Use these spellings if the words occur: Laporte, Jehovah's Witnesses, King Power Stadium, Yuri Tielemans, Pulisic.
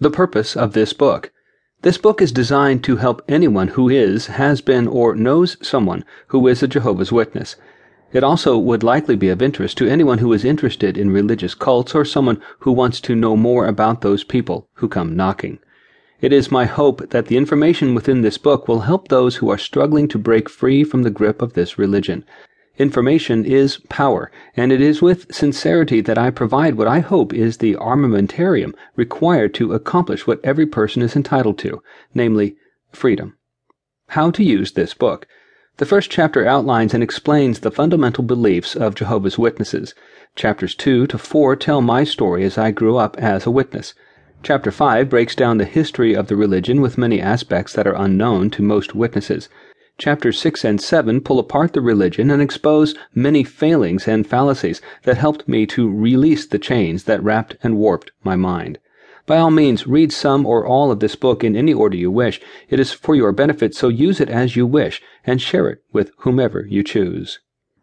the purpose of this book. This book is designed to help anyone who is, has been, or knows someone who is a Jehovah's Witness. It also would likely be of interest to anyone who is interested in religious cults or someone who wants to know more about those people who come knocking. It is my hope that the information within this book will help those who are struggling to break free from the grip of this religion. Information is power, and it is with sincerity that I provide what I hope is the armamentarium required to accomplish what every person is entitled to, namely, freedom. How to use this book. The first chapter outlines and explains the fundamental beliefs of Jehovah's Witnesses. Chapters 2 to 4 tell my story as I grew up as a witness. Chapter 5 breaks down the history of the religion with many aspects that are unknown to most witnesses. Chapters 6 and 7 pull apart the religion and expose many failings and fallacies that helped me to release the chains that wrapped and warped my mind. By all means, read some or all of this book in any order you wish. It is for your benefit, so use it as you wish, and share it with whomever you choose.